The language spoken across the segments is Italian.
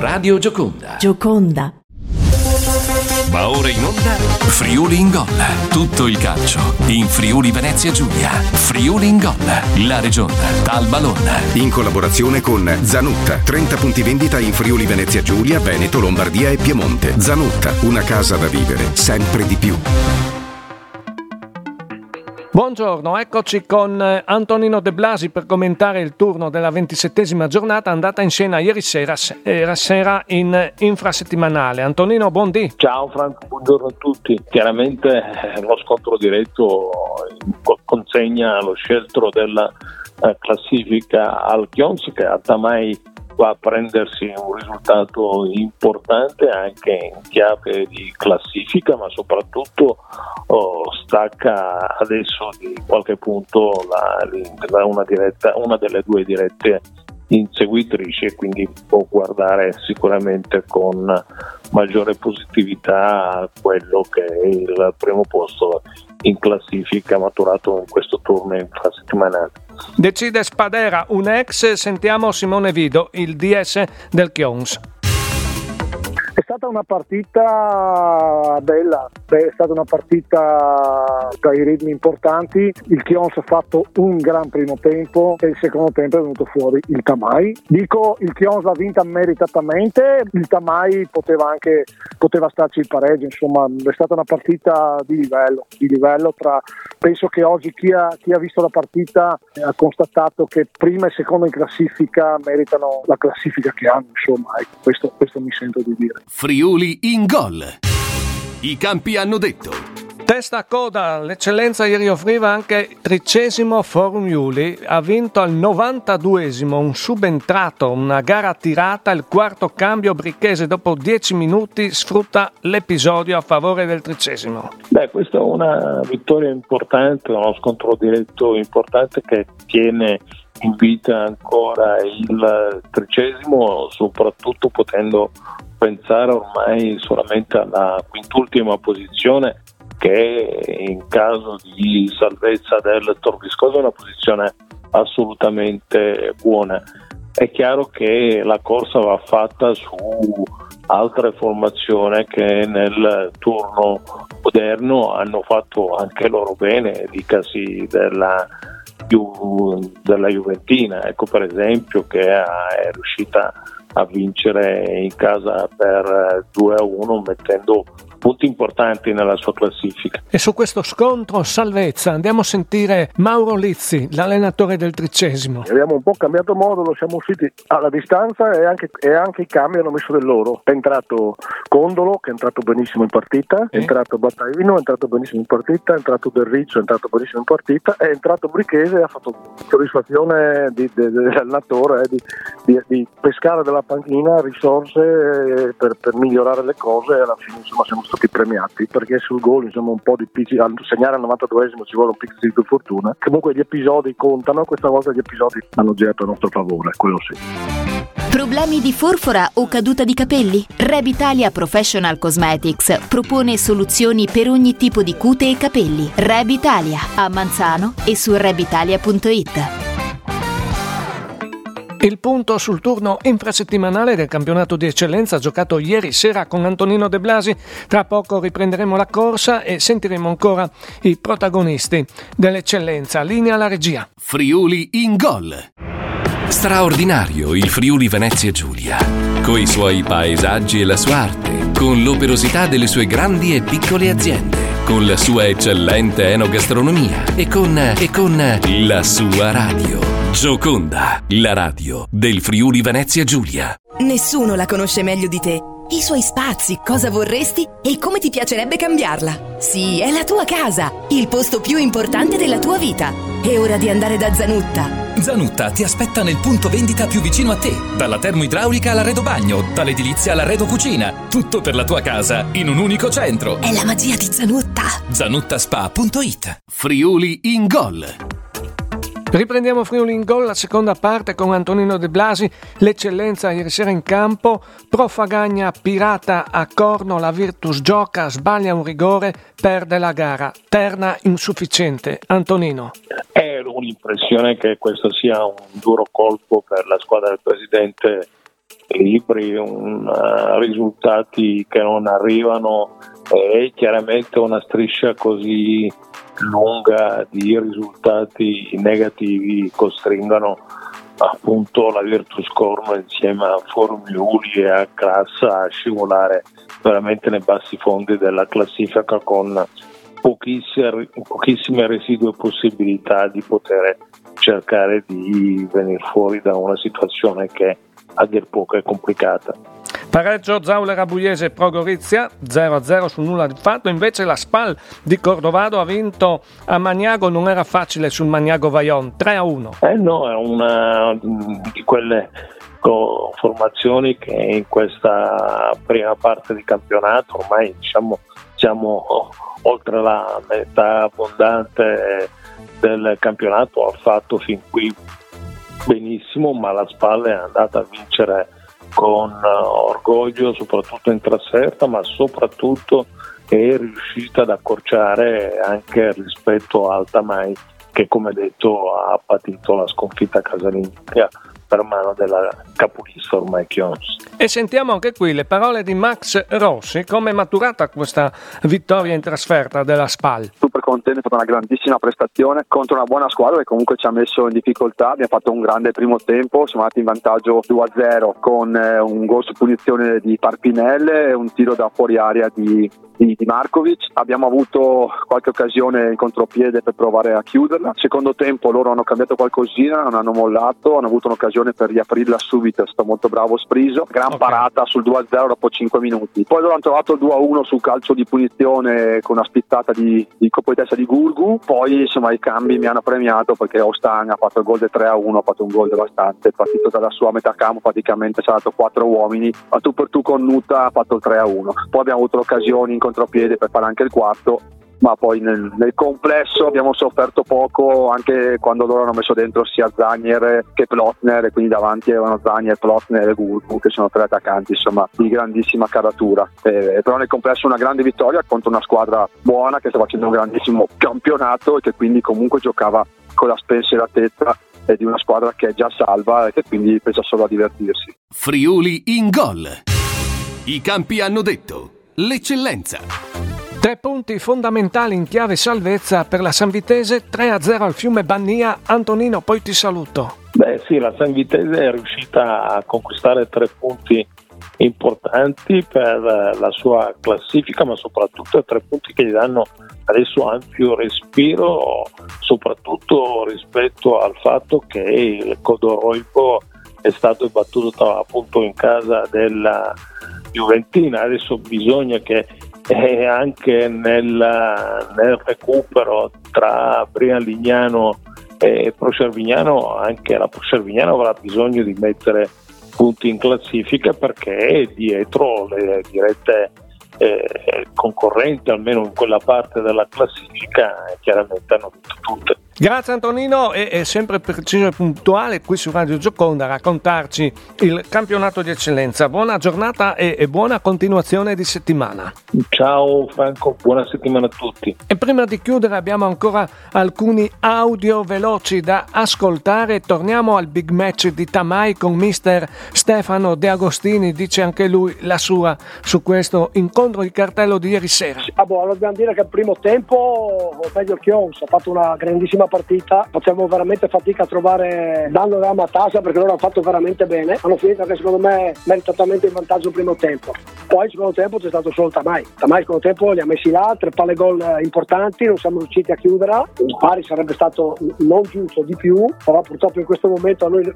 Radio Gioconda. Gioconda. Ma ora in onda Friuli in Gol. Tutto il calcio in Friuli Venezia Giulia. Friuli in Gol. La Regione Talbalonna. In collaborazione con Zanutta. 30 punti vendita in Friuli Venezia Giulia, Veneto, Lombardia e Piemonte. Zanutta, una casa da vivere sempre di più. Buongiorno, eccoci con Antonino De Blasi per commentare il turno della 27ª giornata andata in scena ieri sera in infrasettimanale. Antonino, buondì. Ciao Franco, buongiorno a tutti. Chiaramente lo scontro diretto consegna lo scelto della classifica al Chions, che Altamai va a prendersi un risultato importante anche in chiave di classifica, ma soprattutto stacca adesso di qualche punto una delle due dirette inseguitrici, e quindi può guardare sicuramente con maggiore positività a quello che è il primo posto in classifica maturato in questo turno infrasettimanale. Decide Spadera, un ex. Sentiamo Simone Vido, il DS del Chions. È stata una partita bella, è stata una partita dai ritmi importanti. Il Chions ha fatto un gran primo tempo e il secondo tempo è venuto fuori il Tamai. Dico, il Chions l'ha vinta meritatamente, il Tamai poteva starci il pareggio, insomma è stata una partita di livello tra, penso che oggi chi ha visto la partita ha constatato che prima e secondo in classifica meritano la classifica che hanno, insomma, e questo mi sento di dire. Friuli in Gol. I campi hanno detto. Testa a coda, l'eccellenza ieri offriva anche 13° Formiuli, ha vinto al 92° un subentrato, una gara tirata, il quarto cambio Brichese dopo 10 minuti sfrutta l'episodio a favore del 13°. Questa è una vittoria importante, uno scontro diretto importante che tiene in vita ancora il 13°, soprattutto potendo pensare ormai solamente alla quintultima posizione, che in caso di salvezza del Torviscosa è una posizione assolutamente buona. È chiaro che la corsa va fatta su altre formazioni che nel turno moderno hanno fatto anche loro bene, dicasi della Juventina, ecco per esempio, che è riuscita a vincere in casa per 2-1 mettendo punti importanti nella sua classifica. E su questo scontro salvezza andiamo a sentire Mauro Lizzi, l'allenatore del 13°. Abbiamo un po' cambiato modulo, siamo usciti alla distanza e anche i cambi hanno messo del loro. È entrato Condolo, che è entrato benissimo in partita, è entrato Battaglino, è entrato benissimo in partita, è entrato Berizzo, è entrato benissimo in partita, è entrato Brichese e ha fatto soddisfazione dell'allenatore di pescare dalla panchina risorse per migliorare le cose, e alla fine insomma siamo stati premiati, perché sul gol insomma un po' di segnare al 92° ci vuole un pizzico di fortuna. Comunque gli episodi contano, questa volta gli episodi hanno girato a nostro favore, quello sì. Problemi di forfora o caduta di capelli? Rebitalia Professional Cosmetics propone soluzioni per ogni tipo di cute e capelli. Rebitalia a Manzano e su rebitalia.it. Il punto sul turno infrasettimanale del campionato di eccellenza giocato ieri sera con Antonino De Blasi. Tra poco riprenderemo la corsa e sentiremo ancora i protagonisti dell'eccellenza. Linea alla regia. Friuli in Gol. Straordinario il Friuli Venezia Giulia, coi suoi paesaggi e la sua arte, con l'operosità delle sue grandi e piccole aziende, con la sua eccellente enogastronomia e con la sua radio. Gioconda, la radio del Friuli Venezia Giulia. Nessuno la conosce meglio di te. I suoi spazi, cosa vorresti e come ti piacerebbe cambiarla. Sì, è la tua casa, il posto più importante della tua vita. È ora di andare da Zanutta. Zanutta ti aspetta nel punto vendita più vicino a te, dalla termoidraulica all'arredo bagno, dall'edilizia all'arredo cucina, tutto per la tua casa in un unico centro. È la magia di Zanutta. Zanuttaspa.it. Friuli in Gol. Riprendiamo Friuli in Gol, la seconda parte con Antonino De Blasi. L'eccellenza ieri sera in campo, Profagagna pirata a Corno, la Virtus gioca, sbaglia un rigore, perde la gara, terna insufficiente. Antonino. È l'impressione che questo sia un duro colpo per la squadra del presidente libri, risultati che non arrivano, e chiaramente una striscia così lunga di risultati negativi costringono appunto la Virtus Corno insieme a Formiuli e a Class a scivolare veramente nei bassi fondi della classifica, con pochissime residue possibilità di poter cercare di venire fuori da una situazione che a dir poco è complicata. Pareggio Zaulera Bugliese Pro Gorizia 0-0 sul nulla di fatto. Invece la SPAL di Cordovado ha vinto a Maniago, non era facile sul Maniago Vaion, 3-1. No, è una di quelle formazioni che in questa prima parte di campionato ormai siamo oltre la metà abbondante del campionato, ha fatto fin qui benissimo, ma la SPAL è andata a vincere con orgoglio soprattutto in trasferta, ma soprattutto è riuscita ad accorciare anche rispetto a Altamai, che come detto ha patito la sconfitta casalinga per mano della capolista ormai Chions. E sentiamo anche qui le parole di Max Rossi, come è maturata questa vittoria in trasferta della SPAL. Super contento, è stata una grandissima prestazione contro una buona squadra che comunque ci ha messo in difficoltà, abbiamo fatto un grande primo tempo, siamo andati in vantaggio 2-0 con un gol su punizione di Parpinelle e un tiro da fuori area di Markovic. Abbiamo avuto qualche occasione in contropiede per provare a chiuderla. Secondo tempo loro hanno cambiato qualcosina, non hanno mollato, hanno avuto un'occasione per riaprirla subito, è stato molto bravo Spriso, gran parata sul 2-0 dopo 5 minuti. Poi loro hanno trovato il 2-1 sul calcio di punizione con una spittata di colpo di testa di Gurgu, poi insomma i cambi mi hanno premiato perché Ostan ha fatto il gol del 3-1, ha fatto un gol devastante, è partito dalla sua metà campo, praticamente ci ha dato 4 uomini, a tu per tu con Nutta ha fatto il 3-1, poi abbiamo avuto l'occasione in contropiede per fare anche il quarto, ma poi nel complesso abbiamo sofferto poco anche quando loro hanno messo dentro sia Zanier che Plotner, e quindi davanti erano Zanier, Plotner e Gurgu, che sono tre attaccanti insomma di grandissima caratura, però nel complesso una grande vittoria contro una squadra buona che sta facendo un grandissimo campionato e che quindi comunque giocava con la spensieratezza di una squadra che è già salva e che quindi pensa solo a divertirsi. Friuli in gol, i campi hanno detto l'eccellenza. 3 punti fondamentali in chiave salvezza per la Sanvitese, 3-0 al fiume Bannia. Antonino, poi ti saluto. Sì, la Sanvitese è riuscita a conquistare 3 punti importanti per la sua classifica, ma soprattutto 3 punti che gli danno adesso ampio respiro, soprattutto rispetto al fatto che il Codoroico è stato battuto appunto in casa della Juventina. Adesso bisogna che anche nel recupero tra Brialignano e Pro Cervignano, anche la Pro Cervignano avrà bisogno di mettere punti in classifica, perché dietro le dirette concorrenti, almeno in quella parte della classifica, chiaramente hanno vinto tutte. Grazie Antonino, e sempre preciso e puntuale qui su Radio Gioconda a raccontarci il campionato di eccellenza. Buona giornata e buona continuazione di settimana. Ciao Franco, buona settimana a tutti. E prima di chiudere abbiamo ancora alcuni audio veloci da ascoltare. Torniamo al big match di Tamai con mister Stefano De Agostini, dice anche lui la sua su questo incontro, il cartello di ieri sera. Ah, boh, allora dobbiamo dire che al primo tempo Keowns ha fatto una grandissima partita, facciamo veramente fatica a trovare danno da Matasa perché loro hanno fatto veramente bene, hanno finito anche secondo me meritatamente in vantaggio il primo tempo. Poi il secondo tempo c'è stato solo Tamai, il secondo tempo li ha messi là, 3 palle gol importanti, non siamo riusciti a chiuderla, il pari sarebbe stato non giusto di più, però purtroppo in questo momento a noi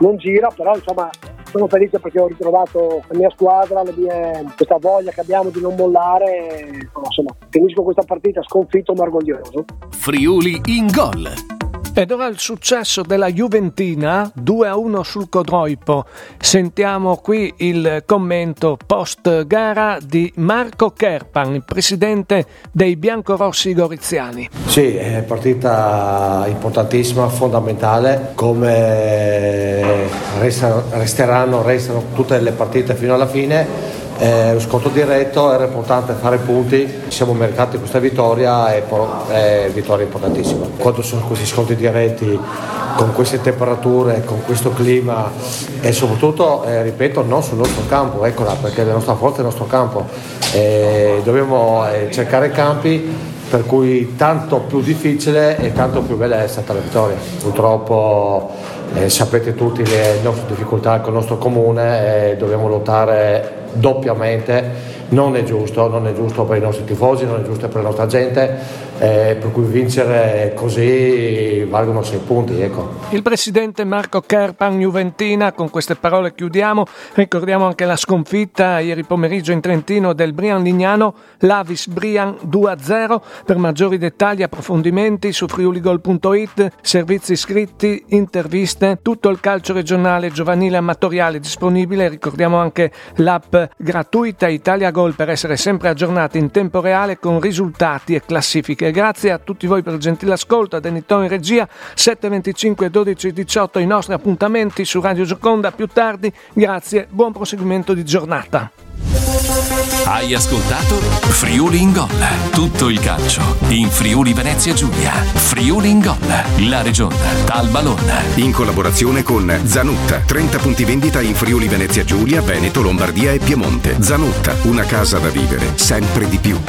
non gira, però insomma sono felice perché ho ritrovato la mia squadra, questa voglia che abbiamo di non mollare, insomma finisco questa partita sconfitto ma orgoglioso. Friuli in gol. Ed ora il successo della Juventina, 2-1 sul Codroipo. Sentiamo qui il commento post gara di Marco Kerpan, il presidente dei biancorossi goriziani. Sì, è partita importantissima, fondamentale, come restano tutte le partite fino alla fine. Lo scontro diretto, era importante fare punti, siamo meritati questa vittoria, è vittoria importantissima. Quando sono questi scontri diretti, con queste temperature, con questo clima e soprattutto, ripeto, non sul nostro campo, eccola, perché la nostra forza è il nostro campo, dobbiamo cercare campi per cui tanto più difficile e tanto più bella è stata la vittoria. Purtroppo sapete tutti le nostre difficoltà con il nostro comune, dobbiamo lottare doppiamente, non è giusto per i nostri tifosi, non è giusto per la nostra gente, per cui vincere così valgono 6 punti, ecco. Il presidente Marco Kerpan, Juventina, con queste parole chiudiamo. Ricordiamo anche la sconfitta ieri pomeriggio in Trentino del Brian Lignano, l'Avis Brian 2-0. Per maggiori dettagli e approfondimenti su friuligol.it, servizi iscritti, interviste, tutto il calcio regionale, giovanile e amatoriale disponibile. Ricordiamo anche l'app gratuita Italia Gol per essere sempre aggiornati in tempo reale con risultati e classifiche. Grazie a tutti voi per il gentile ascolto, a Denitton in regia. 7:25 e 12:18 i nostri appuntamenti su Radio Gioconda, più tardi. Grazie, buon proseguimento di giornata. Hai ascoltato Friuli in Gol, tutto il calcio in Friuli Venezia Giulia. Friuli in Gol, la Regione Talbalona, in collaborazione con Zanutta. 30 punti vendita in Friuli Venezia Giulia, Veneto, Lombardia e Piemonte. Zanutta, una casa da vivere sempre di più.